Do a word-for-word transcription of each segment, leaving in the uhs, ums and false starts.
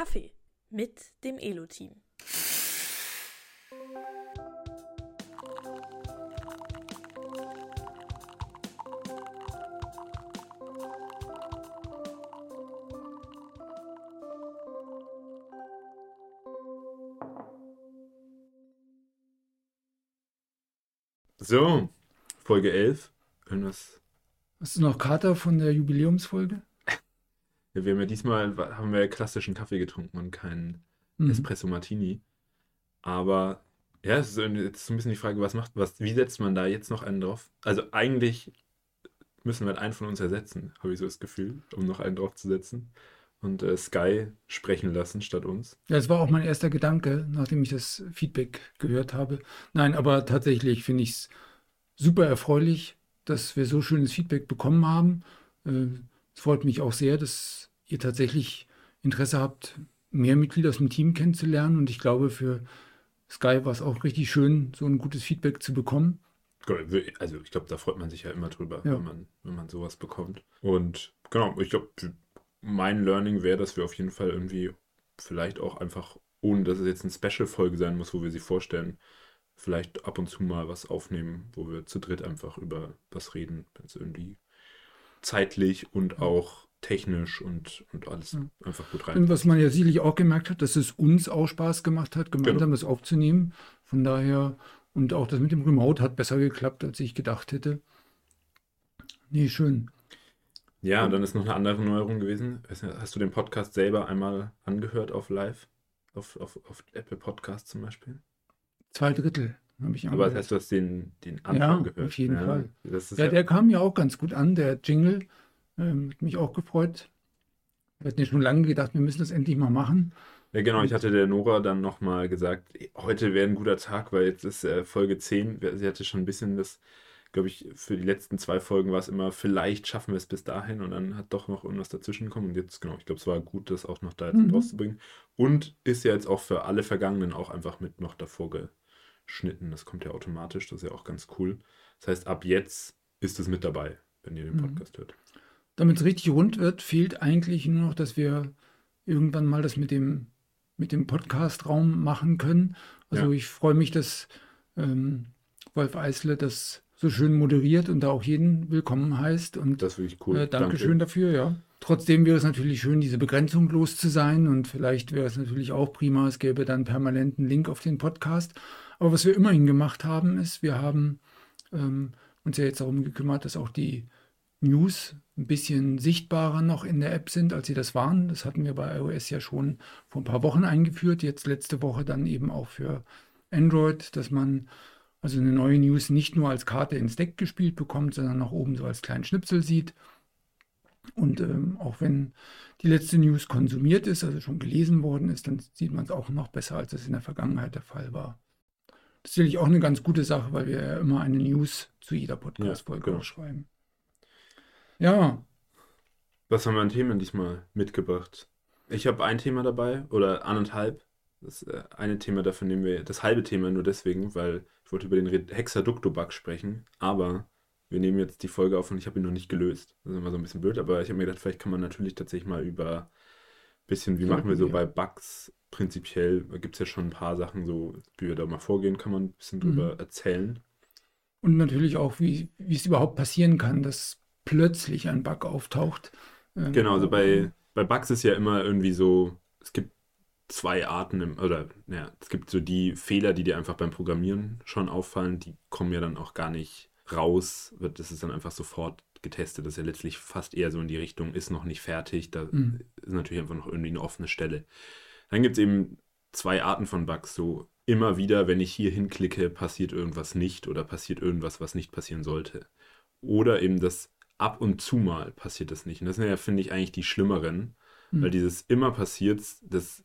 Kaffee mit dem Elo-Team. So, Folge elf. Irgendwas. Hast du noch Kater von der Jubiläumsfolge? Ja, wir haben ja diesmal haben wir klassischen Kaffee getrunken und keinen mhm. Espresso Martini. Aber ja, es ist jetzt ein bisschen die Frage, was macht, was, wie setzt man da jetzt noch einen drauf? Also eigentlich müssen wir einen von uns ersetzen, habe ich so das Gefühl, um noch einen draufzusetzen. Und äh, Sky sprechen lassen statt uns. Ja, das war auch mein erster Gedanke, nachdem ich das Feedback gehört habe. Nein, aber tatsächlich finde ich es super erfreulich, dass wir so schönes Feedback bekommen haben. Äh, es freut mich auch sehr, dass ihr tatsächlich Interesse habt, mehr Mitglieder aus dem Team kennenzulernen. Und ich glaube, für Sky war es auch richtig schön, so ein gutes Feedback zu bekommen. Also ich glaube, da freut man sich ja immer drüber, ja. wenn man, wenn man sowas bekommt. Und genau, ich glaube, mein Learning wäre, dass wir auf jeden Fall irgendwie vielleicht auch einfach, ohne dass es jetzt eine Special-Folge sein muss, wo wir sie vorstellen, vielleicht ab und zu mal was aufnehmen, wo wir zu dritt einfach über was reden, wenn es irgendwie zeitlich und auch technisch und, und alles ja. einfach gut rein. Und was man ja sicherlich auch gemerkt hat, dass es uns auch Spaß gemacht hat, gemeinsam genau. das aufzunehmen. Von daher, und auch das mit dem Remote hat besser geklappt, als ich gedacht hätte. Nee, schön. Ja, und dann ist noch eine andere Neuerung gewesen. Hast du den Podcast selber einmal angehört auf live? Auf, auf, auf Apple Podcasts zum Beispiel? Zwei Drittel habe ich angehört. Aber das heißt, du hast den, den Anfang ja, gehört? Ja, auf jeden ja, Fall. Das ist ja, ja, der kam ja auch ganz gut an, der Jingle. Ähm, hat mich auch gefreut. Ich hatte schon lange gedacht, wir müssen das endlich mal machen. Ja, genau. Und ich hatte der Nora dann nochmal gesagt, heute wäre ein guter Tag, weil jetzt ist äh, Folge zehn. Sie hatte schon ein bisschen das... glaube ich, für die letzten zwei Folgen war es immer, vielleicht schaffen wir es bis dahin und dann hat doch noch irgendwas dazwischen gekommen und jetzt, genau, ich glaube, es war gut, das auch noch da jetzt mhm. rauszubringen und ist ja jetzt auch für alle Vergangenen auch einfach mit noch davor geschnitten, das kommt ja automatisch, das ist ja auch ganz cool. Das heißt, ab jetzt ist es mit dabei, wenn ihr den Podcast mhm. hört. Damit es richtig rund wird, fehlt eigentlich nur noch, dass wir irgendwann mal das mit dem, mit dem Podcast-Raum machen können. Also ja. ich freue mich, dass ähm, Wolf Eißle das so schön moderiert und da auch jeden willkommen heißt. Und das finde ich cool. Äh, Dankeschön Danke. dafür, ja. Trotzdem wäre es natürlich schön, diese Begrenzung los zu sein und vielleicht wäre es natürlich auch prima, es gäbe dann permanenten Link auf den Podcast. Aber was wir immerhin gemacht haben, ist, wir haben ähm, uns ja jetzt darum gekümmert, dass auch die News ein bisschen sichtbarer noch in der App sind, als sie das waren. Das hatten wir bei iOS ja schon vor ein paar Wochen eingeführt. Jetzt letzte Woche dann eben auch für Android, dass man also eine neue News nicht nur als Karte ins Deck gespielt bekommt, sondern nach oben so als kleinen Schnipsel sieht. Und ähm, auch wenn die letzte News konsumiert ist, also schon gelesen worden ist, dann sieht man es auch noch besser, als es in der Vergangenheit der Fall war. Das ist natürlich auch eine ganz gute Sache, weil wir ja immer eine News zu jeder Podcast-Folge ja, genau. schreiben. Ja. Was haben wir an Themen diesmal mitgebracht? Ich habe ein Thema dabei oder anderthalb. Das eine Thema, dafür nehmen wir das halbe Thema nur deswegen, weil ich wollte über den Hexaducto-Bug sprechen, aber wir nehmen jetzt die Folge auf und ich habe ihn noch nicht gelöst. Das ist immer so ein bisschen blöd, aber ich habe mir gedacht, vielleicht kann man natürlich tatsächlich mal über ein bisschen, wie ja, machen wir so ja. bei Bugs prinzipiell, gibt es ja schon ein paar Sachen, so wie wir da mal vorgehen, kann man ein bisschen drüber mhm. erzählen. Und natürlich auch, wie es überhaupt passieren kann, dass plötzlich ein Bug auftaucht. Ähm, genau, also bei, bei Bugs ist ja immer irgendwie so, es gibt zwei Arten, im, oder naja, es gibt so die Fehler, die dir einfach beim Programmieren schon auffallen, die kommen ja dann auch gar nicht raus, wird, das ist dann einfach sofort getestet, das ist ja letztlich fast eher so in die Richtung, ist noch nicht fertig, da mhm. ist natürlich einfach noch irgendwie eine offene Stelle. Dann gibt es eben zwei Arten von Bugs, so immer wieder, wenn ich hier hinklicke, passiert irgendwas nicht oder passiert irgendwas, was nicht passieren sollte. Oder eben das ab und zu mal passiert das nicht. Und das sind ja, finde ich, eigentlich die schlimmeren, mhm. weil dieses immer passiert, das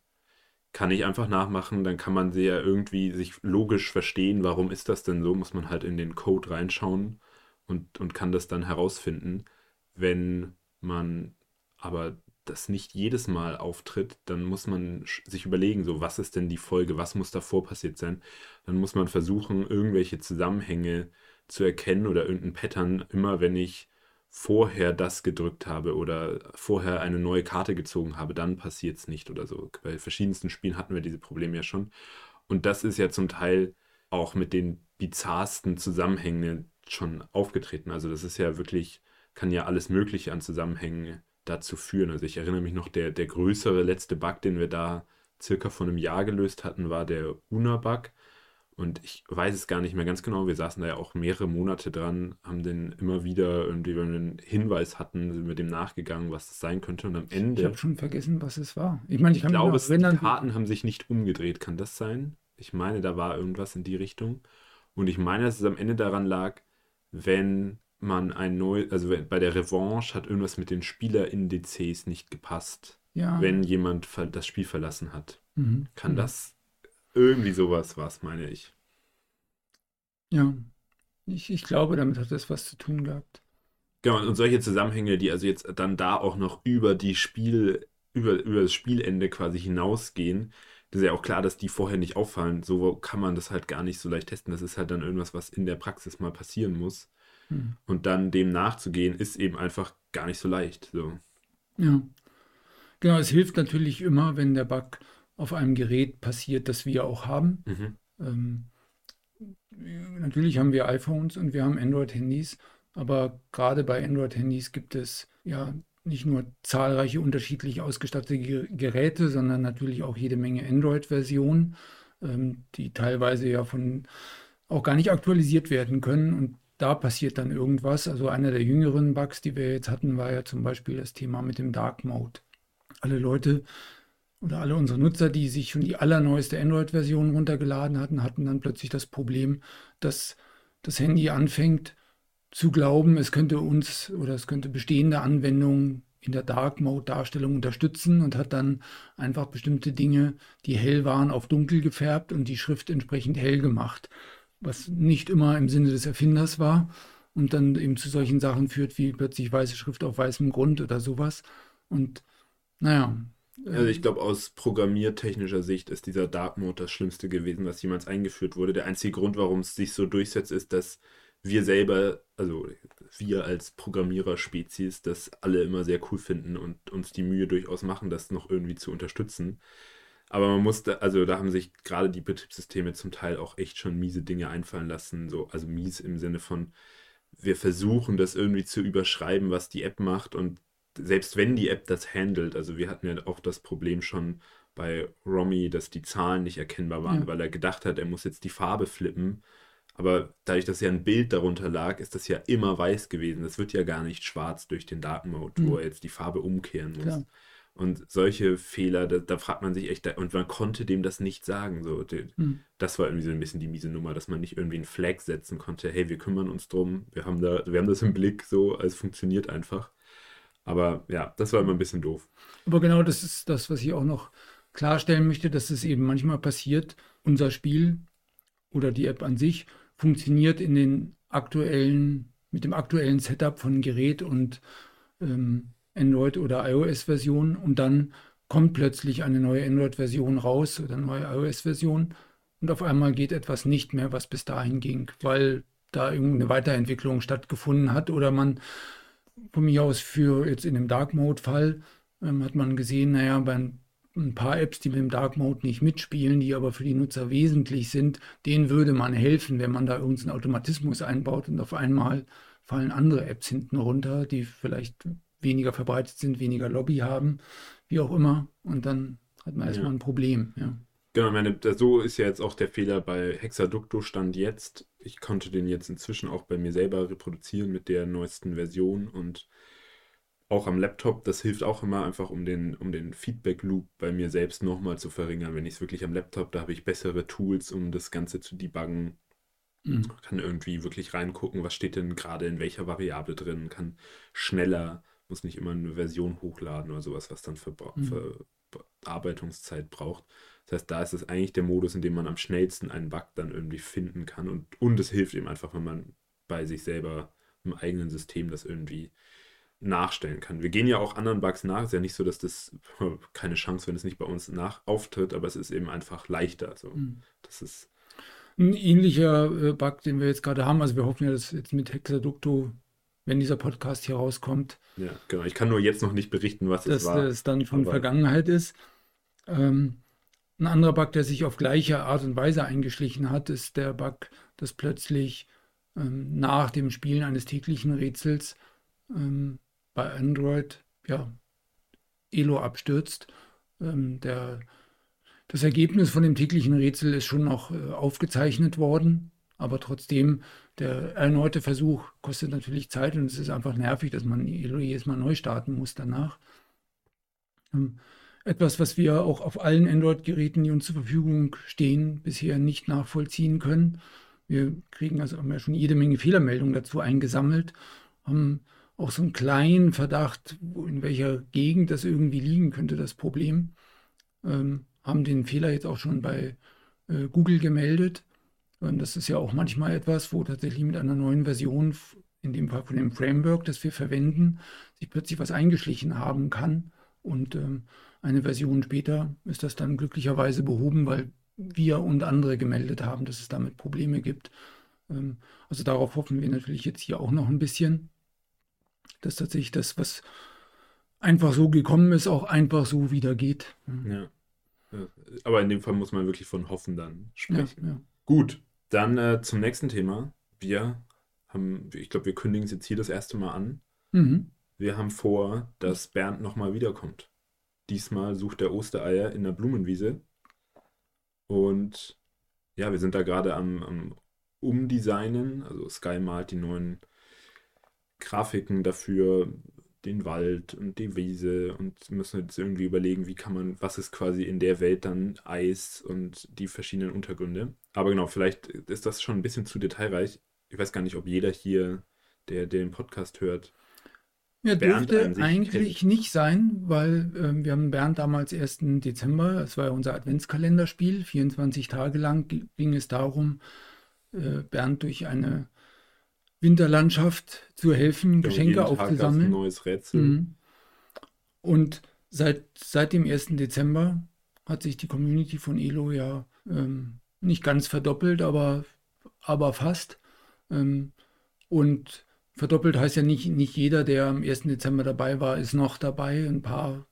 kann ich einfach nachmachen, dann kann man sie ja irgendwie sich logisch verstehen, warum ist das denn so, muss man halt in den Code reinschauen und, und kann das dann herausfinden. Wenn man aber das nicht jedes Mal auftritt, dann muss man sich überlegen, so was ist denn die Folge, was muss davor passiert sein, dann muss man versuchen, irgendwelche Zusammenhänge zu erkennen oder irgendein Pattern, immer wenn ich vorher das gedrückt habe oder vorher eine neue Karte gezogen habe, dann passiert es nicht oder so. Bei verschiedensten Spielen hatten wir diese Probleme ja schon. Und das ist ja zum Teil auch mit den bizarrsten Zusammenhängen schon aufgetreten. Also das ist ja wirklich, kann ja alles Mögliche an Zusammenhängen dazu führen. Also ich erinnere mich noch, der, der größere letzte Bug, den wir da circa vor einem Jahr gelöst hatten, war der U N A-Bug. Und ich weiß es gar nicht mehr ganz genau. Wir saßen da ja auch mehrere Monate dran, haben den immer wieder, irgendwie, wenn wir einen Hinweis hatten, sind wir dem nachgegangen, was das sein könnte. Und am Ende... Ich habe schon vergessen, was es war. Ich meine, ich, ich glaube, es, die Karten haben sich nicht umgedreht. Kann das sein? Ich meine, da war irgendwas in die Richtung. Und ich meine, dass es am Ende daran lag, wenn man ein neues... Also bei der Revanche hat irgendwas mit den Spielerindizes nicht gepasst, ja, wenn jemand das Spiel verlassen hat. Mhm. Kann mhm. das... Irgendwie sowas war es, meine ich. Ja, ich, ich glaube, damit hat das was zu tun gehabt. Genau, und solche Zusammenhänge, die also jetzt dann da auch noch über die Spiel, über, über das Spielende quasi hinausgehen, das ist ja auch klar, dass die vorher nicht auffallen. So kann man das halt gar nicht so leicht testen. Das ist halt dann irgendwas, was in der Praxis mal passieren muss. Hm. Und dann dem nachzugehen, ist eben einfach gar nicht so leicht. So. Ja, genau, es hilft natürlich immer, wenn der Bug auf einem Gerät passiert, das wir auch haben. Mhm. Ähm, natürlich haben wir iPhones und wir haben Android-Handys, aber gerade bei Android-Handys gibt es ja nicht nur zahlreiche unterschiedlich ausgestattete Geräte, sondern natürlich auch jede Menge Android-Versionen, ähm, die teilweise ja von auch gar nicht aktualisiert werden können und da passiert dann irgendwas. Also einer der jüngeren Bugs, die wir jetzt hatten, war ja zum Beispiel das Thema mit dem Dark Mode. Alle Leute oder alle unsere Nutzer, die sich schon die allerneueste Android-Version runtergeladen hatten, hatten dann plötzlich das Problem, dass das Handy anfängt zu glauben, es könnte uns oder es könnte bestehende Anwendungen in der Dark-Mode-Darstellung unterstützen und hat dann einfach bestimmte Dinge, die hell waren, auf dunkel gefärbt und die Schrift entsprechend hell gemacht, was nicht immer im Sinne des Erfinders war und dann eben zu solchen Sachen führt, wie plötzlich weiße Schrift auf weißem Grund oder sowas. Und naja, also ich glaube, aus programmiertechnischer Sicht ist dieser Dark Mode das Schlimmste gewesen, was jemals eingeführt wurde. Der einzige Grund, warum es sich so durchsetzt, ist, dass wir selber, also wir als Programmierer-Spezies, das alle immer sehr cool finden und uns die Mühe durchaus machen, das noch irgendwie zu unterstützen. Aber man musste, also da haben sich gerade die Betriebssysteme zum Teil auch echt schon miese Dinge einfallen lassen. So, also mies im Sinne von, wir versuchen das irgendwie zu überschreiben, was die App macht und selbst wenn die App das handelt, also wir hatten ja auch das Problem schon bei Romy, dass die Zahlen nicht erkennbar waren, ja, weil er gedacht hat, er muss jetzt die Farbe flippen. Aber dadurch, dass ja ein Bild darunter lag, ist das ja immer weiß gewesen. Das wird ja gar nicht schwarz durch den Dark Mode, mhm. wo er jetzt die Farbe umkehren muss. Klar. Und solche Fehler, da, da fragt man sich echt, und man konnte dem das nicht sagen. So. Mhm. Das war irgendwie so ein bisschen die miese Nummer, dass man nicht irgendwie einen Flag setzen konnte. Hey, wir kümmern uns drum, wir haben da, wir haben das im Blick, so, es funktioniert einfach. Aber ja, das war immer ein bisschen doof. Aber genau das ist das, was ich auch noch klarstellen möchte, dass es eben manchmal passiert, unser Spiel oder die App an sich funktioniert in den aktuellen, mit dem aktuellen Setup von Gerät und ähm, Android- oder iOS-Version und dann kommt plötzlich eine neue Android-Version raus oder eine neue iOS-Version und auf einmal geht etwas nicht mehr, was bis dahin ging, weil da irgendeine Weiterentwicklung stattgefunden hat oder man... Von mir aus für jetzt in dem Dark Mode-Fall ähm, hat man gesehen, naja, bei ein, ein paar Apps, die mit dem Dark Mode nicht mitspielen, die aber für die Nutzer wesentlich sind, denen würde man helfen, wenn man da irgendeinen Automatismus einbaut und auf einmal fallen andere Apps hinten runter, die vielleicht weniger verbreitet sind, weniger Lobby haben, wie auch immer. Und dann hat man erstmal ja. ein Problem. Ja. Genau, meine, so ist ja jetzt auch der Fehler bei Hexaducto Stand jetzt. Ich konnte den jetzt inzwischen auch bei mir selber reproduzieren mit der neuesten Version und auch am Laptop. Das hilft auch immer einfach, um den, um den Feedback-Loop bei mir selbst nochmal zu verringern. Wenn ich es wirklich am Laptop, da habe ich bessere Tools, um das Ganze zu debuggen. Mhm. Kann irgendwie wirklich reingucken, was steht denn gerade in welcher Variable drin. Kann schneller, muss nicht immer eine Version hochladen oder sowas, was dann Verbra- mhm. Verarbeitungszeit braucht. Das heißt, da ist es eigentlich der Modus, in dem man am schnellsten einen Bug dann irgendwie finden kann. Und, und es hilft eben einfach, wenn man bei sich selber im eigenen System das irgendwie nachstellen kann. Wir gehen ja auch anderen Bugs nach. Es ist ja nicht so, dass das keine Chance, wenn es nicht bei uns nach auftritt, aber es ist eben einfach leichter. Also, mhm. das ist ein ähnlicher Bug, den wir jetzt gerade haben. Also wir hoffen ja, dass jetzt mit Hexaducto wenn dieser Podcast hier rauskommt. Ja, genau. Ich kann nur jetzt noch nicht berichten, was es war. Dass es dann von aber Vergangenheit ist. Ähm, ein anderer Bug, der sich auf gleiche Art und Weise eingeschlichen hat, ist der Bug, dass plötzlich ähm, nach dem Spielen eines täglichen Rätsels ähm, bei Android ja, Elo abstürzt. Ähm, der, das Ergebnis von dem täglichen Rätsel ist schon noch äh, aufgezeichnet worden. Aber trotzdem, der erneute Versuch kostet natürlich Zeit und es ist einfach nervig, dass man Elo jedes Mal neu starten muss danach. Ähm, etwas, was wir auch auf allen Android-Geräten, die uns zur Verfügung stehen, bisher nicht nachvollziehen können. Wir kriegen also haben ja schon jede Menge Fehlermeldungen dazu eingesammelt, haben auch so einen kleinen Verdacht, in welcher Gegend das irgendwie liegen könnte, das Problem. Ähm, haben den Fehler jetzt auch schon bei äh, Google gemeldet. Das ist ja auch manchmal etwas, wo tatsächlich mit einer neuen Version, in dem Fall von dem Framework, das wir verwenden, sich plötzlich was eingeschlichen haben kann. Und ähm, eine Version später ist das dann glücklicherweise behoben, weil wir und andere gemeldet haben, dass es damit Probleme gibt. Ähm, also darauf hoffen wir natürlich jetzt hier auch noch ein bisschen, dass tatsächlich das, was einfach so gekommen ist, auch einfach so wieder geht. Ja. Aber in dem Fall muss man wirklich von Hoffen dann sprechen. Ja, ja. Gut. Dann äh, zum nächsten Thema. Wir haben, ich glaube, wir kündigen es jetzt hier das erste Mal an. Mhm. Wir haben vor, dass Bernd nochmal wiederkommt. Diesmal sucht er Ostereier in der Blumenwiese. Und ja, wir sind da gerade am, am Umdesignen. Also Sky malt die neuen Grafiken dafür, den Wald und die Wiese und müssen jetzt irgendwie überlegen, wie kann man, was ist quasi in der Welt dann Eis und die verschiedenen Untergründe. Aber genau, vielleicht ist das schon ein bisschen zu detailreich. Ich weiß gar nicht, ob jeder hier, der, der den Podcast hört, ja, dürfte eigentlich kennt. Nicht sein, weil äh, wir haben Bernd damals ersten Dezember, es war ja unser Adventskalenderspiel, vierundzwanzig Tage lang ging es darum, äh, Bernd durch eine Winterlandschaft zu helfen, ja, Geschenke jeden Tag aufzusammeln. Ein neues Rätsel. Mhm. Und seit, seit dem ersten Dezember hat sich die Community von Elo ja ähm, nicht ganz verdoppelt, aber, aber fast. Ähm, und verdoppelt heißt ja nicht, nicht jeder, der am ersten Dezember dabei war, ist noch dabei. Ein paar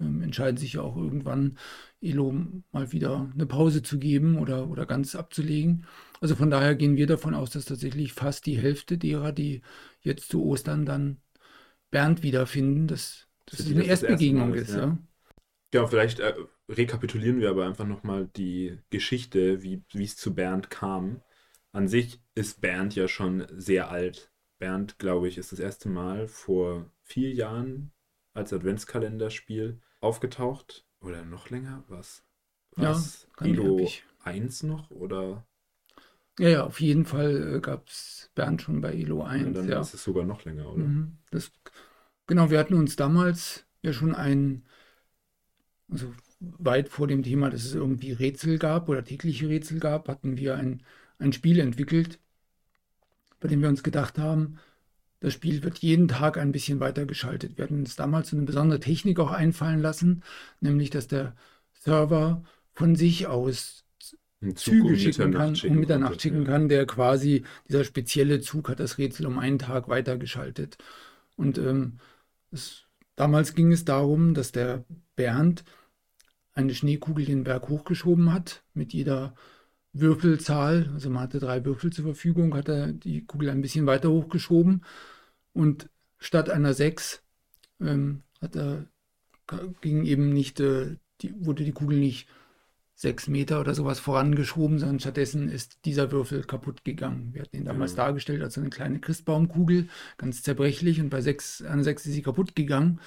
ähm, entscheiden sich ja auch irgendwann, Elo mal wieder eine Pause zu geben oder, oder ganz abzulegen. Also von daher gehen wir davon aus, dass tatsächlich fast die Hälfte derer, die jetzt zu Ostern dann Bernd wiederfinden, dass, dass das es eine Erstbegegnung ist. Ja. Ja. ja, vielleicht äh, rekapitulieren wir aber einfach nochmal die Geschichte, wie es zu Bernd kam. An sich ist Bernd ja schon sehr alt. Bernd, glaube ich, ist das erste Mal vor vier Jahren als Adventskalenderspiel aufgetaucht. Oder noch länger? Was? Was? Ja, Elo eins noch? Oder... Ja, ja, auf jeden Fall äh, gab es Bernd schon bei Elo eins. Und dann ja. ist es sogar noch länger, oder? Mhm, das, genau, wir hatten uns damals ja schon ein, also weit vor dem Thema, dass es irgendwie Rätsel gab oder tägliche Rätsel gab, hatten wir ein, ein Spiel entwickelt, bei dem wir uns gedacht haben, das Spiel wird jeden Tag ein bisschen weitergeschaltet. Wir hatten uns damals so eine besondere Technik auch einfallen lassen, nämlich dass der Server von sich aus Züge um schicken kann, schicken um Mitternacht konnte, schicken kann, der quasi, dieser spezielle Zug hat das Rätsel um einen Tag weitergeschaltet. Und ähm, es, damals ging es darum, dass der Bernd eine Schneekugel den Berg hochgeschoben hat, mit jeder Würfelzahl, also man hatte drei Würfel zur Verfügung, hat er die Kugel ein bisschen weiter hochgeschoben und statt einer sechs ähm, hat er, ging eben nicht, äh, die, wurde die Kugel nicht sechs Meter oder sowas vorangeschoben, sondern stattdessen ist dieser Würfel kaputt gegangen. Wir hatten ihn damals ja. dargestellt als eine kleine Christbaumkugel, ganz zerbrechlich, und bei sechs, einer sechs ist sie kaputt gegangen.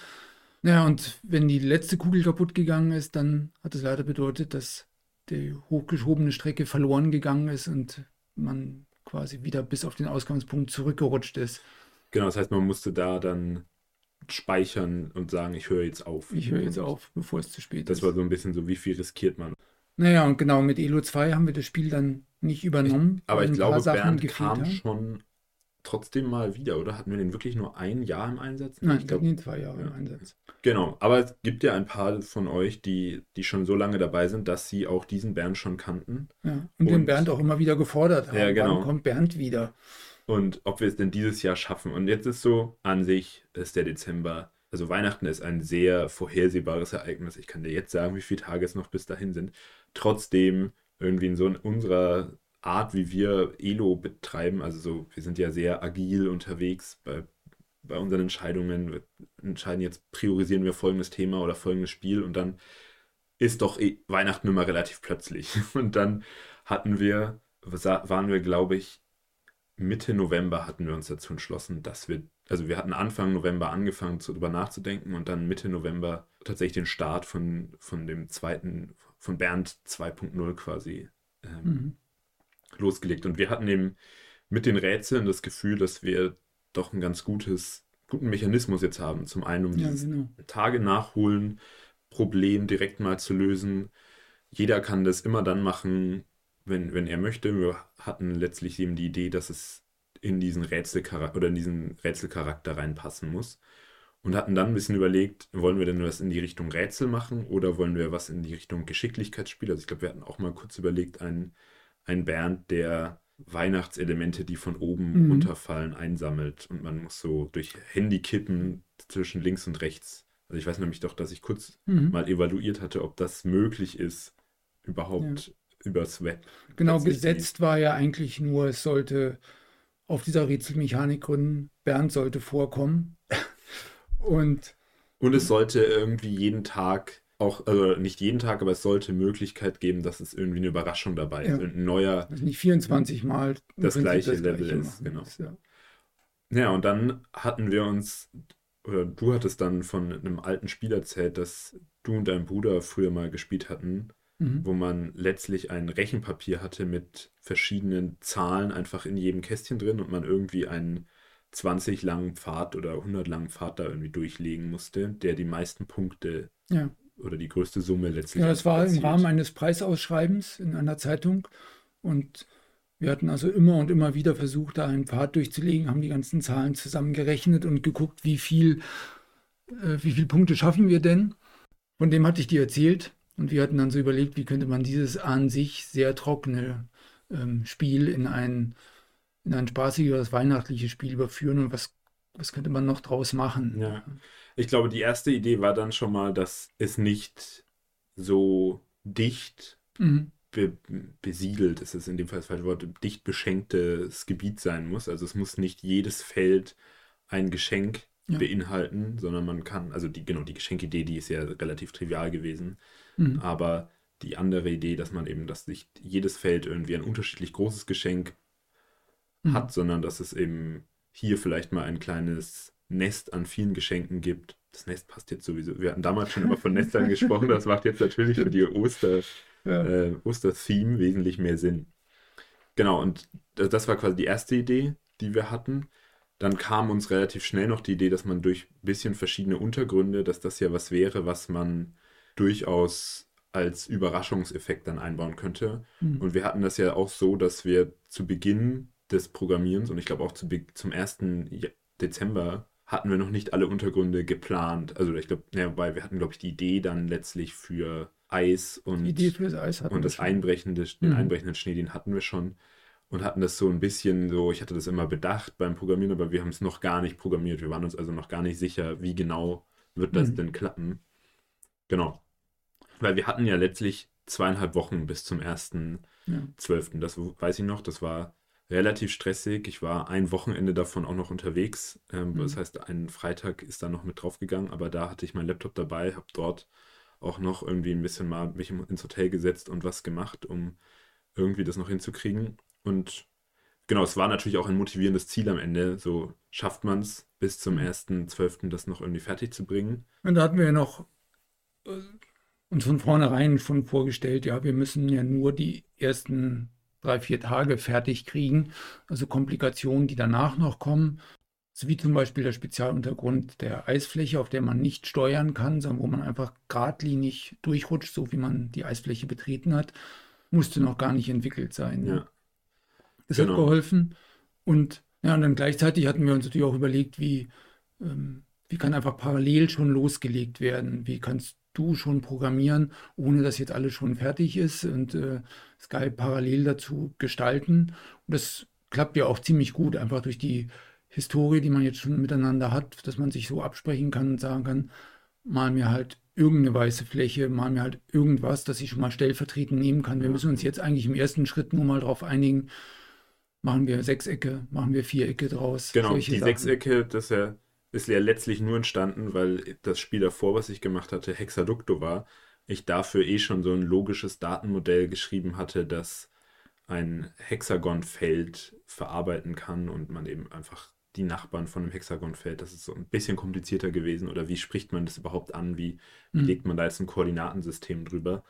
Naja, und wenn die letzte Kugel kaputt gegangen ist, dann hat es leider bedeutet, dass die hochgeschobene Strecke verloren gegangen ist und man quasi wieder bis auf den Ausgangspunkt zurückgerutscht ist. Genau, das heißt, man musste da dann speichern und sagen, ich höre jetzt auf. Ich höre jetzt auf, bevor es zu spät das ist. Das war so ein bisschen so, wie viel riskiert man? Naja, und genau, mit Elo zwei haben wir das Spiel dann nicht übernommen. Ich, aber ich glaube, Bernd kam haben. schon trotzdem mal wieder, oder? Hatten wir den wirklich nur ein Jahr im Einsatz? Nein, ich glaube nie zwei Jahre ja. im Einsatz. Genau, aber es gibt ja ein paar von euch, die, die schon so lange dabei sind, dass sie auch diesen Bernd schon kannten. Ja, und, und den Bernd auch immer wieder gefordert haben. Ja, genau. Wann kommt Bernd wieder? und ob wir es denn dieses Jahr schaffen. Und jetzt ist so, an sich ist der Dezember, also Weihnachten ist ein sehr vorhersehbares Ereignis. Ich kann dir jetzt sagen, wie viele Tage es noch bis dahin sind. Trotzdem irgendwie in so unserer Art, wie wir Elo betreiben, also so, wir sind ja sehr agil unterwegs bei, bei unseren Entscheidungen. Wir entscheiden jetzt, priorisieren wir folgendes Thema oder folgendes Spiel, und dann ist doch eh Weihnachten immer relativ plötzlich. Und dann hatten wir, waren wir, glaube ich, Mitte November hatten wir uns dazu entschlossen, dass wir, also wir hatten Anfang November angefangen, darüber nachzudenken, und dann Mitte November tatsächlich den Start von, von dem zweiten, von Bernd zwei Punkt null quasi ähm, mhm. losgelegt. Und wir hatten eben mit den Rätseln das Gefühl, dass wir doch einen ganz gutes, guten Mechanismus jetzt haben. Zum einen, um ja, dieses genau. Tage nachholen, Problem direkt mal zu lösen. Jeder kann das immer dann machen, wenn, wenn er möchte. Wir hatten letztlich eben die Idee, dass es in diesen Rätselcharakter oder in diesen Rätselcharakter reinpassen muss. Und hatten dann ein bisschen überlegt, wollen wir denn was in die Richtung Rätsel machen oder wollen wir was in die Richtung Geschicklichkeitsspiel? Also ich glaube, wir hatten auch mal kurz überlegt, einen, einen Bernd, der Weihnachtselemente, die von oben mhm. runterfallen, einsammelt. Und man muss so durch Handy kippen zwischen links und rechts. Also ich weiß nämlich doch, dass ich kurz mhm. mal evaluiert hatte, ob das möglich ist, überhaupt ja. übers Web. Genau, gesetzt war ja eigentlich nur, es sollte auf dieser Rätselmechanik gründen, Bernd sollte vorkommen. Und, und es sollte irgendwie jeden Tag, auch, also nicht jeden Tag, aber es sollte Möglichkeit geben, dass es irgendwie eine Überraschung dabei ist. Ja. Ein neuer. Also nicht vierundzwanzig Mal das gleiche, das gleiche Level ist. Genau. Ist ja. ja, und dann hatten wir uns, oder du hattest dann von einem alten Spiel erzählt, das du und dein Bruder früher mal gespielt hatten, mhm. wo man letztlich ein Rechenpapier hatte mit verschiedenen Zahlen einfach in jedem Kästchen drin und man irgendwie einen zwanzig langen Pfad oder hundert langen Pfad da irgendwie durchlegen musste, der die meisten Punkte ja. oder die größte Summe letztlich. Ja, das war im Rahmen eines Preisausschreibens in einer Zeitung, und wir hatten also immer und immer wieder versucht, da einen Pfad durchzulegen, haben die ganzen Zahlen zusammengerechnet und geguckt, wie viel, äh, wie viel Punkte schaffen wir denn. Von dem hatte ich dir erzählt, und wir hatten dann so überlegt, wie könnte man dieses an sich sehr trockene ähm, Spiel in einen in ein spaßigeres weihnachtliches Spiel überführen, und was, was könnte man noch draus machen? Ja. Ich glaube, die erste Idee war dann schon mal, dass es nicht so dicht mhm. be- besiedelt, es ist in dem Fall das falsche Wort, dicht beschenktes Gebiet sein muss. Also es muss nicht jedes Feld ein Geschenk ja. beinhalten, sondern man kann, also die, genau, die Geschenkidee, die ist ja relativ trivial gewesen, mhm. aber die andere Idee, dass man eben, dass nicht jedes Feld irgendwie ein unterschiedlich großes Geschenk hat, mhm. sondern dass es eben hier vielleicht mal ein kleines Nest an vielen Geschenken gibt. Das Nest passt jetzt sowieso. Wir hatten damals schon immer von Nestern gesprochen. Das macht jetzt natürlich für die Oster, ja. äh, Oster-Theme wesentlich mehr Sinn. Genau, und das, das war quasi die erste Idee, die wir hatten. Dann kam uns relativ schnell noch die Idee, dass man durch ein bisschen verschiedene Untergründe, dass das ja was wäre, was man durchaus als Überraschungseffekt dann einbauen könnte. Mhm. Und wir hatten das ja auch so, dass wir zu Beginn des Programmierens, und ich glaube auch zu, zum ersten Dezember hatten wir noch nicht alle Untergründe geplant. Also ich glaube, ja, wobei wir hatten, glaube ich, die Idee dann letztlich für Eis und, für das, Eis und das einbrechende, den mhm. einbrechenden Schnee, den hatten wir schon, und hatten das so ein bisschen so, ich hatte das immer bedacht beim Programmieren, aber wir haben es noch gar nicht programmiert. Wir waren uns also noch gar nicht sicher, wie genau wird das mhm. denn klappen. Genau. Weil wir hatten ja letztlich zweieinhalb Wochen bis zum ersten Zwölften Ja. Das weiß ich noch, das war relativ stressig. Ich war ein Wochenende davon auch noch unterwegs. Ähm, mhm. Das heißt, ein Freitag ist da noch mit draufgegangen, aber da hatte ich meinen Laptop dabei, habe dort auch noch irgendwie ein bisschen mal mich ins Hotel gesetzt und was gemacht, um irgendwie das noch hinzukriegen. Und genau, es war natürlich auch ein motivierendes Ziel am Ende. So schafft man es bis zum ersten Zwölften das noch irgendwie fertig zu bringen. Und da hatten wir ja noch äh, uns von vornherein schon vorgestellt, ja, wir müssen ja nur die ersten drei, vier Tage fertig kriegen, also Komplikationen, die danach noch kommen, so wie zum Beispiel der Spezialuntergrund der Eisfläche, auf der man nicht steuern kann, sondern wo man einfach geradlinig durchrutscht, so wie man die Eisfläche betreten hat, musste noch gar nicht entwickelt sein. Ja. Das genau. hat geholfen, und, ja, und dann gleichzeitig hatten wir uns natürlich auch überlegt, wie, ähm, wie kann einfach parallel schon losgelegt werden, wie kannst du schon programmieren, ohne dass jetzt alles schon fertig ist, und äh, Sky parallel dazu gestalten. Und das klappt ja auch ziemlich gut, einfach durch die Historie, die man jetzt schon miteinander hat, dass man sich so absprechen kann und sagen kann, mal mir halt irgendeine weiße Fläche, mal mir halt irgendwas, das ich schon mal stellvertretend nehmen kann. Wir müssen uns jetzt eigentlich im ersten Schritt nur mal darauf einigen, machen wir Sechsecke, machen wir Vierecke draus. Genau, die Sachen. Sechsecke, das ja, ist ja letztlich nur entstanden, weil das Spiel davor, was ich gemacht hatte, Hexaducto war, ich dafür eh schon so ein logisches Datenmodell geschrieben hatte, das ein Hexagonfeld verarbeiten kann und man eben einfach die Nachbarn von einem Hexagonfeld, das ist so ein bisschen komplizierter gewesen, oder wie spricht man das überhaupt an, wie mhm. legt man da jetzt ein Koordinatensystem drüber,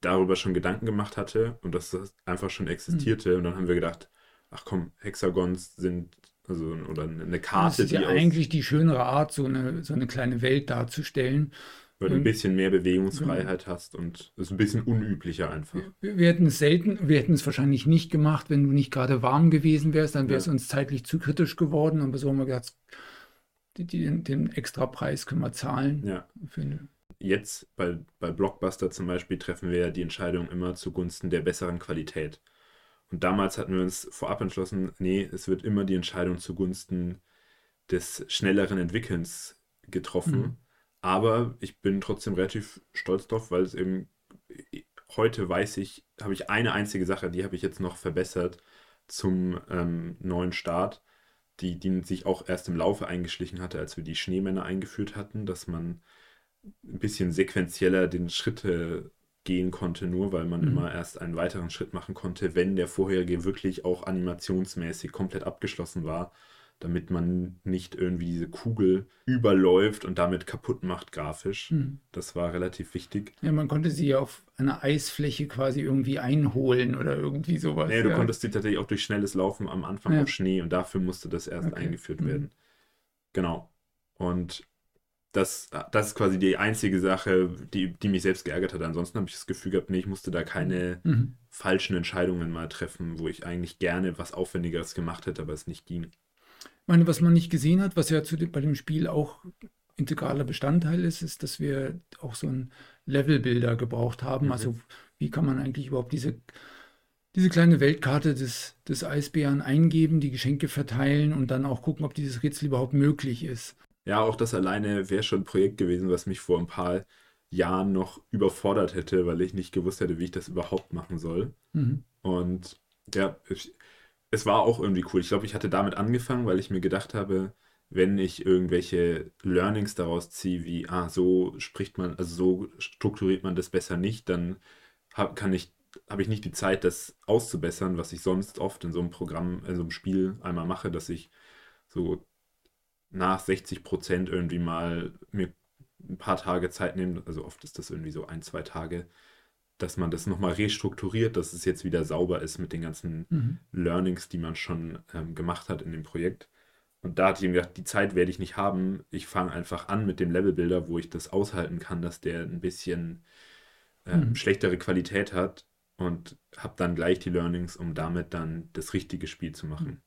darüber schon Gedanken gemacht hatte und das einfach schon existierte mhm. und dann haben wir gedacht, ach komm, Hexagons sind, also oder eine Karte. Das ist ja die eigentlich die schönere Art, so eine, so eine kleine Welt darzustellen. Weil du ein bisschen mehr Bewegungsfreiheit ja. hast und es ist ein bisschen unüblicher einfach. Wir, wir hätten es selten, wir hätten es wahrscheinlich nicht gemacht, wenn du nicht gerade warm gewesen wärst, dann wäre es ja. uns zeitlich zu kritisch geworden. Aber so haben wir gesagt, den, den extra Preis können wir zahlen. Ja. Jetzt bei, bei Blockbuster zum Beispiel treffen wir ja die Entscheidung immer zugunsten der besseren Qualität. Und damals hatten wir uns vorab entschlossen, nee, es wird immer die Entscheidung zugunsten des schnelleren Entwickelns getroffen. Mhm. Aber ich bin trotzdem relativ stolz drauf, weil es eben heute weiß ich, habe ich eine einzige Sache, die habe ich jetzt noch verbessert zum ähm, neuen Start, die, die sich auch erst im Laufe eingeschlichen hatte, als wir die Schneemänner eingeführt hatten, dass man ein bisschen sequenzieller den Schritte gehen konnte, nur weil man mhm. immer erst einen weiteren Schritt machen konnte, wenn der vorherige wirklich auch animationsmäßig komplett abgeschlossen war, damit man nicht irgendwie diese Kugel überläuft und damit kaputt macht grafisch. Mhm. Das war relativ wichtig. Ja, man konnte sie ja auf einer Eisfläche quasi irgendwie einholen oder irgendwie sowas. Nee, du ja. konntest sie tatsächlich auch durch schnelles Laufen am Anfang ja. auf Schnee und dafür musste das erst okay. eingeführt mhm. werden. Genau. Und das, das ist quasi die einzige Sache, die, die mich selbst geärgert hat. Ansonsten habe ich das Gefühl gehabt, nee, ich musste da keine mhm. falschen Entscheidungen mal treffen, wo ich eigentlich gerne was Aufwendigeres gemacht hätte, aber es nicht ging. Ich meine, was man nicht gesehen hat, was ja zu dem, bei dem Spiel auch integraler Bestandteil ist, ist, dass wir auch so einen Levelbilder gebraucht haben. Mhm. Also wie kann man eigentlich überhaupt diese, diese kleine Weltkarte des, des Eisbären eingeben, die Geschenke verteilen und dann auch gucken, ob dieses Rätsel überhaupt möglich ist. Ja, auch das alleine wäre schon ein Projekt gewesen, was mich vor ein paar Jahren noch überfordert hätte, weil ich nicht gewusst hätte, wie ich das überhaupt machen soll. Mhm. Und ja, ich, es war auch irgendwie cool. Ich glaube, ich hatte damit angefangen, weil ich mir gedacht habe, wenn ich irgendwelche Learnings daraus ziehe, wie, ah, so spricht man, also so strukturiert man das besser nicht, dann hab, kann ich, habe ich nicht die Zeit, das auszubessern, was ich sonst oft in so einem Programm, in so einem Spiel einmal mache, dass ich so nach sechzig Prozent irgendwie mal mir ein paar Tage Zeit nehme, also oft ist das irgendwie so ein, zwei Tage, dass man das nochmal restrukturiert, dass es jetzt wieder sauber ist mit den ganzen mhm. Learnings, die man schon ähm, gemacht hat in dem Projekt. Und da hatte ich mir gedacht, die Zeit werde ich nicht haben. Ich fange einfach an mit dem Levelbilder, wo ich das aushalten kann, dass der ein bisschen ähm, mhm. schlechtere Qualität hat und habe dann gleich die Learnings, um damit dann das richtige Spiel zu machen.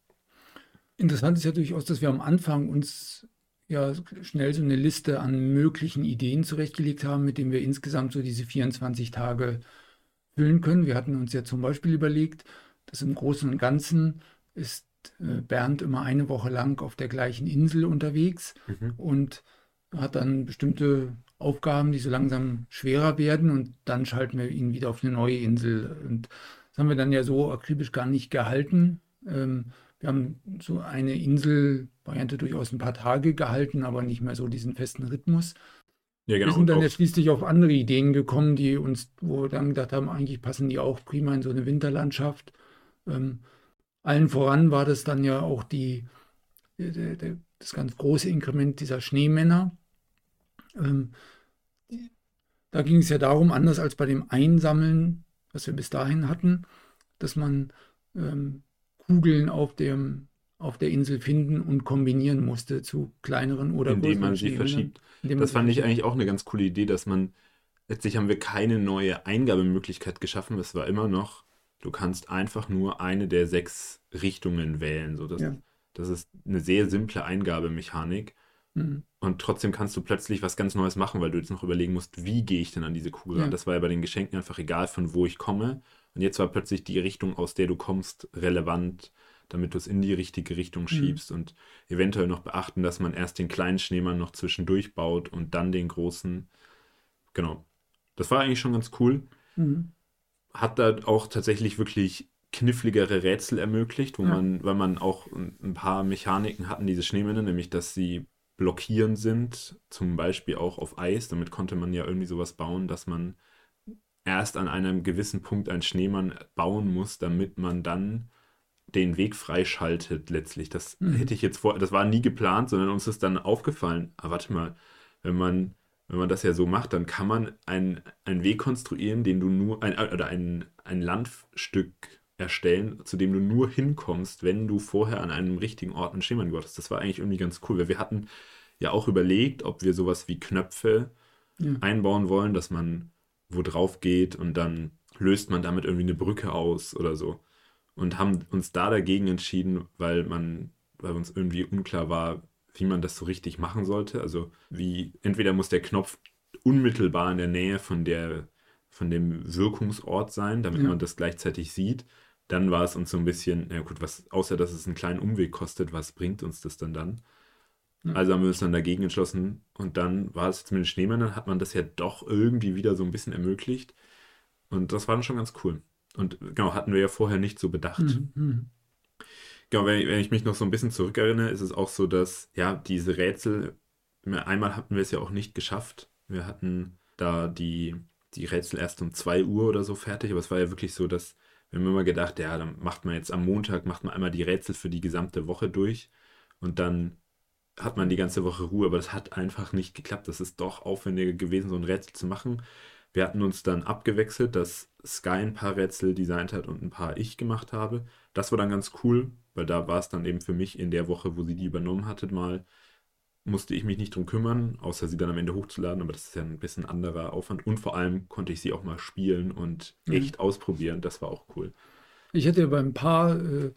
Interessant ist ja durchaus, dass wir am Anfang uns ja schnell so eine Liste an möglichen Ideen zurechtgelegt haben, mit denen wir insgesamt so diese vierundzwanzig Tage füllen können. Wir hatten uns ja zum Beispiel überlegt, dass im Großen und Ganzen ist Bernd immer eine Woche lang auf der gleichen Insel unterwegs mhm. und hat dann bestimmte Aufgaben, die so langsam schwerer werden und dann schalten wir ihn wieder auf eine neue Insel. Und das haben wir dann ja so akribisch gar nicht gehalten. Ähm, Wir haben so eine Inselvariante durchaus ein paar Tage gehalten, aber nicht mehr so diesen festen Rhythmus. Ja, genau. Wir sind dann ja schließlich auf andere Ideen gekommen, die uns, wo wir dann gedacht haben, eigentlich passen die auch prima in so eine Winterlandschaft. Ähm, allen voran war das dann ja auch die, die, die, das ganz große Inkrement dieser Schneemänner. Ähm, da ging es ja darum, anders als bei dem Einsammeln, was wir bis dahin hatten, dass man ähm, Kugeln auf, dem, auf der Insel finden und kombinieren musste zu kleineren oder größeren. Indem man sie verschiebt. Das fand ich eigentlich auch eine ganz coole Idee, dass man, letztlich haben wir keine neue Eingabemöglichkeit geschaffen, es war immer noch, du kannst einfach nur eine der sechs Richtungen wählen. So, das, ja. das ist eine sehr simple Eingabemechanik mhm. und trotzdem kannst du plötzlich was ganz Neues machen, weil du jetzt noch überlegen musst, wie gehe ich denn an diese Kugel ja. ran. Das war ja bei den Geschenken einfach egal, von wo ich komme. Und jetzt war plötzlich die Richtung, aus der du kommst, relevant. damit du es in die richtige Richtung schiebst, mhm, und eventuell noch beachten, dass man erst den kleinen Schneemann noch zwischendurch baut und dann den großen. Genau. Das war eigentlich schon ganz cool. Mhm. Hat da auch tatsächlich wirklich kniffligere Rätsel ermöglicht, wo ja. man, weil man auch ein paar Mechaniken hatten, diese Schneemänner, nämlich dass sie blockieren sind, zum Beispiel auch auf Eis. Damit konnte man ja irgendwie sowas bauen, dass man erst an einem gewissen Punkt einen Schneemann bauen muss, damit man dann den Weg freischaltet letztlich. Das mhm. hätte ich jetzt vor, das war nie geplant, sondern uns ist dann aufgefallen, ah, warte mal, wenn man, wenn man das ja so macht, dann kann man einen, einen Weg konstruieren, den du nur, ein, oder ein, ein Landstück erstellen, zu dem du nur hinkommst, wenn du vorher an einem richtigen Ort einen Schneemann gebaut hast. Das war eigentlich irgendwie ganz cool, weil wir hatten ja auch überlegt, ob wir sowas wie Knöpfe ja. einbauen wollen, dass man wo drauf geht und dann löst man damit irgendwie eine Brücke aus oder so. Und haben uns da dagegen entschieden, weil man, weil uns irgendwie unklar war, wie man das so richtig machen sollte. Also wie, entweder muss der Knopf unmittelbar in der Nähe von der, von dem Wirkungsort sein, damit ja. man das gleichzeitig sieht. Dann war es uns so ein bisschen, na gut, was, außer dass es einen kleinen Umweg kostet, was bringt uns das denn dann? Also haben wir uns dann dagegen entschlossen und dann war es jetzt mit den Schneemännern, hat man das ja doch irgendwie wieder so ein bisschen ermöglicht und das war dann schon ganz cool. Und genau, hatten wir ja vorher nicht so bedacht. Mhm. Genau, wenn ich, wenn ich mich noch so ein bisschen zurückerinnere, ist es auch so, dass ja diese Rätsel, einmal hatten wir es ja auch nicht geschafft. Wir hatten da die, die Rätsel erst um zwei Uhr oder so fertig, aber es war ja wirklich so, dass wir haben immer gedacht, ja, dann macht man jetzt am Montag, macht man einmal die Rätsel für die gesamte Woche durch und dann hat man die ganze Woche Ruhe, aber das hat einfach nicht geklappt. Das ist doch aufwendiger gewesen, so ein Rätsel zu machen. Wir hatten uns dann abgewechselt, dass Sky ein paar Rätsel designt hat und ein paar ich gemacht habe. Das war dann ganz cool, weil da war es dann eben für mich in der Woche, wo sie die übernommen hatte, mal musste ich mich nicht drum kümmern, außer sie dann am Ende hochzuladen, aber das ist ja ein bisschen anderer Aufwand und vor allem konnte ich sie auch mal spielen und mhm. echt ausprobieren. Das war auch cool. Ich hätte bei ein paar äh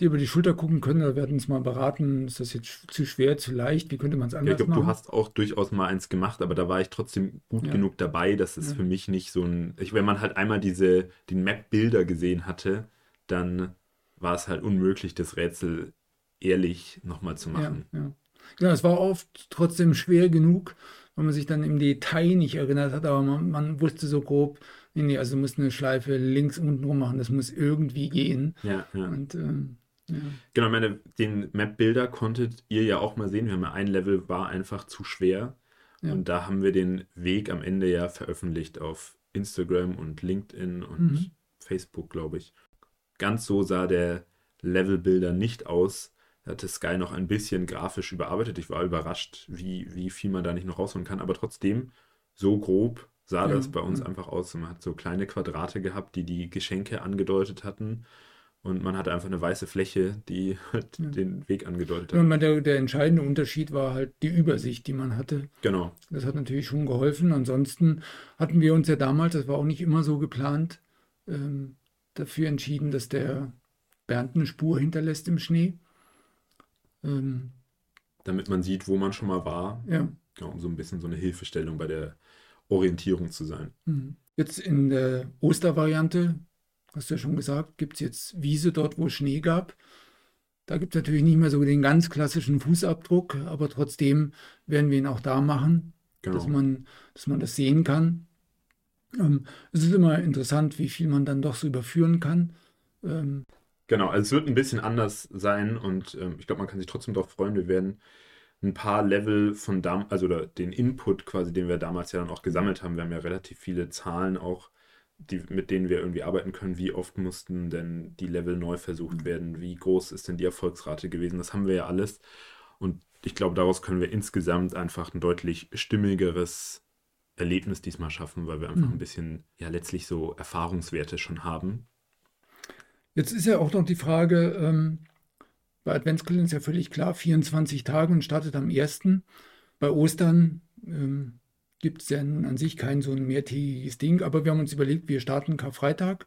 die über die Schulter gucken können, da werden uns mal beraten, ist das jetzt zu schwer, zu leicht, wie könnte man es anders ja, ich glaub, machen? Ich glaube, du hast auch durchaus mal eins gemacht, aber da war ich trotzdem gut ja. genug dabei, dass es ja. für mich nicht so ein, ich, wenn man halt einmal diese, die Map-Bilder gesehen hatte, dann war es halt unmöglich, das Rätsel ehrlich nochmal zu machen. Ja, ja. ja, es war oft trotzdem schwer genug, weil man sich dann im Detail nicht erinnert hat, aber man, man wusste so grob, nee, nee, also du musst eine Schleife links unten rum machen, das muss irgendwie gehen. Ja, ja. Und, ähm, ja. Genau, meine, den Map-Bilder konntet ihr ja auch mal sehen. Wir haben ja ein Level war einfach zu schwer. Ja. Und da haben wir den Weg am Ende ja veröffentlicht auf Instagram und LinkedIn und mhm. Facebook, glaube ich. Ganz so sah der Level-Bilder nicht aus. Da hatte Sky noch ein bisschen grafisch überarbeitet. Ich war überrascht, wie, wie viel man da nicht noch rausholen kann. Aber trotzdem, so grob sah ja. das bei uns ja. einfach aus. Man hat so kleine Quadrate gehabt, die die Geschenke angedeutet hatten. Und man hatte einfach eine weiße Fläche, die halt ja. den Weg angedeutet hat. Und der, der entscheidende Unterschied war halt die Übersicht, die man hatte. Genau. Das hat natürlich schon geholfen. Ansonsten hatten wir uns ja damals, das war auch nicht immer so geplant, ähm, dafür entschieden, dass der Bernd eine Spur hinterlässt im Schnee. Ähm, Damit man sieht, wo man schon mal war. Ja. Genau, um so ein bisschen so eine Hilfestellung bei der Orientierung zu sein. Jetzt in der Ostervariante, hast du ja schon gesagt, gibt es jetzt Wiese dort, wo es Schnee gab. Da gibt es natürlich nicht mehr so den ganz klassischen Fußabdruck, aber trotzdem werden wir ihn auch da machen, genau. dass man, dass man das sehen kann. Ähm, es ist immer interessant, wie viel man dann doch so überführen kann. Ähm, genau, also es wird ein bisschen anders sein und ähm, ich glaube, man kann sich trotzdem darauf freuen. Wir werden ein paar Level von damals, also oder den Input quasi, den wir damals ja dann auch gesammelt haben. Wir haben ja relativ viele Zahlen auch, die, mit denen wir irgendwie arbeiten können, wie oft mussten denn die Level neu versucht werden, wie groß ist denn die Erfolgsrate gewesen, das haben wir ja alles und ich glaube, daraus können wir insgesamt einfach ein deutlich stimmigeres Erlebnis diesmal schaffen, weil wir einfach mhm. ein bisschen, ja letztlich so Erfahrungswerte schon haben. Jetzt ist ja auch noch die Frage, ähm, bei Adventskalender ist ja völlig klar, vierundzwanzig Tage und startet am ersten Bei Ostern, ähm, gibt es ja nun an sich kein so ein mehrtägiges Ding, aber wir haben uns überlegt, wir starten Karfreitag.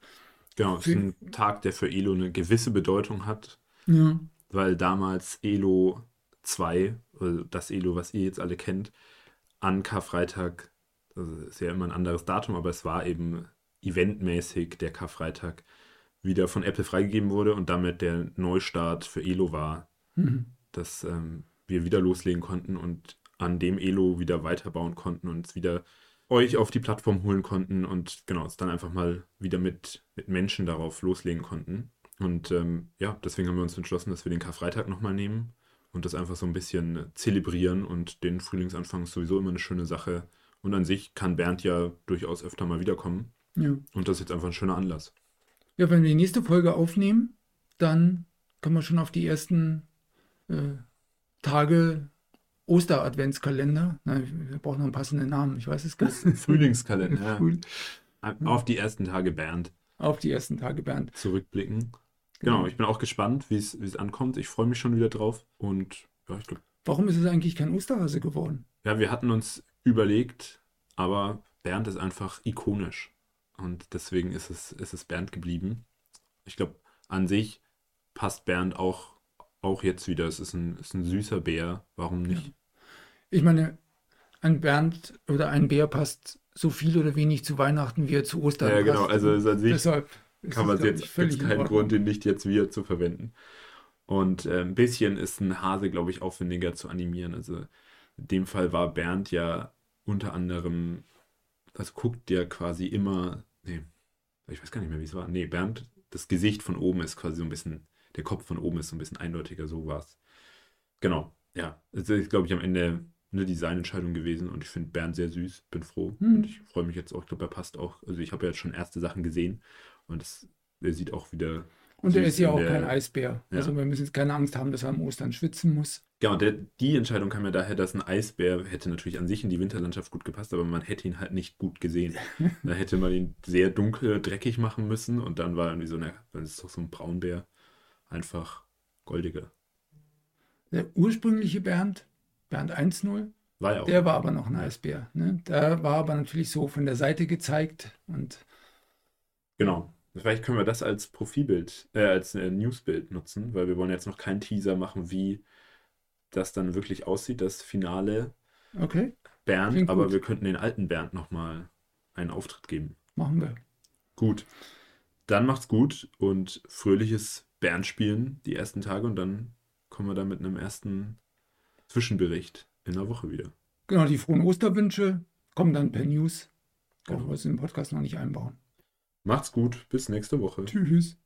Genau, es ist ein Tag, der für Elo eine gewisse Bedeutung hat, ja. weil damals Elo zwei, also das Elo, was ihr jetzt alle kennt, an Karfreitag, also ist ja immer ein anderes Datum, aber es war eben eventmäßig der Karfreitag, wieder von Apple freigegeben wurde und damit der Neustart für Elo war, mhm. dass ähm, wir wieder loslegen konnten und an dem Elo wieder weiterbauen konnten und es wieder euch auf die Plattform holen konnten und genau, es dann einfach mal wieder mit, mit Menschen darauf loslegen konnten. Und ähm, ja, deswegen haben wir uns entschlossen, dass wir den Karfreitag nochmal nehmen und das einfach so ein bisschen zelebrieren, und den Frühlingsanfang ist sowieso immer eine schöne Sache. Und an sich kann Bernd ja durchaus öfter mal wiederkommen. Ja. Und das ist jetzt einfach ein schöner Anlass. Ja, wenn wir die nächste Folge aufnehmen, dann können wir schon auf die ersten äh, Tage Oster-Adventskalender. Nein, wir brauchen noch einen passenden Namen, ich weiß es gar nicht. Frühlingskalender. Frühl- auf die ersten Tage Bernd. Auf die ersten Tage Bernd. Zurückblicken. Genau, genau, ich bin auch gespannt, wie es ankommt. Ich freue mich schon wieder drauf. Und ja, ich glaube. Warum ist es eigentlich kein Osterhase geworden? Ja, wir hatten uns überlegt, aber Bernd ist einfach ikonisch. Und deswegen ist es, ist es Bernd geblieben. Ich glaube, an sich passt Bernd auch, auch jetzt wieder. Es ist ein, ist ein süßer Bär. Warum nicht? Ja. Ich meine, ein Bernd oder ein Bär passt so viel oder wenig zu Weihnachten, wie er zu Ostern passt. Ja, genau. Passt. Also ist an sich deshalb kann man es jetzt, gibt es keinen Grund, den nicht jetzt wieder zu verwenden. Und äh, ein bisschen ist ein Hase, glaube ich, aufwendiger zu animieren. Also in dem Fall war Bernd ja unter anderem, also guckt ja quasi immer, nee, ich weiß gar nicht mehr, wie es war. Nee, Bernd, das Gesicht von oben ist quasi so ein bisschen, der Kopf von oben ist so ein bisschen eindeutiger, so war es. Genau, ja. Das ist, glaube ich, am Ende eine Designentscheidung gewesen und ich finde Bernd sehr süß, bin froh hm. und ich freue mich jetzt auch, ich glaube, er passt auch. Also ich habe ja jetzt schon erste Sachen gesehen und das, er sieht auch wieder. Und er ist ja auch der, kein Eisbär. Ja. Also wir müssen jetzt keine Angst haben, dass er am Ostern schwitzen muss. Ja, und der, die Entscheidung kam ja daher, dass ein Eisbär hätte natürlich an sich in die Winterlandschaft gut gepasst, aber man hätte ihn halt nicht gut gesehen. Da hätte man ihn sehr dunkel, dreckig machen müssen und dann war irgendwie so, na, dann ist doch so ein Braunbär einfach goldiger. Der ursprüngliche Bernd, Bernd eins null, war ja auch. Der war aber noch ein Eisbär. Ne? Der war aber natürlich so von der Seite gezeigt und genau. Vielleicht können wir das als Profilbild, äh, als äh, Newsbild nutzen, weil wir wollen jetzt noch keinen Teaser machen, wie das dann wirklich aussieht, das finale okay. Bernd. Klingt aber gut. Wir könnten den alten Bernd nochmal einen Auftritt geben. Machen wir. Gut. Dann macht's gut und fröhliches Bernd spielen die ersten Tage und dann kommen wir da mit einem ersten Zwischenbericht in der Woche wieder. Genau, die frohen Osterwünsche kommen dann per News. Brauchen wir es im Podcast noch nicht einbauen. Macht's gut, bis nächste Woche. Tschüss.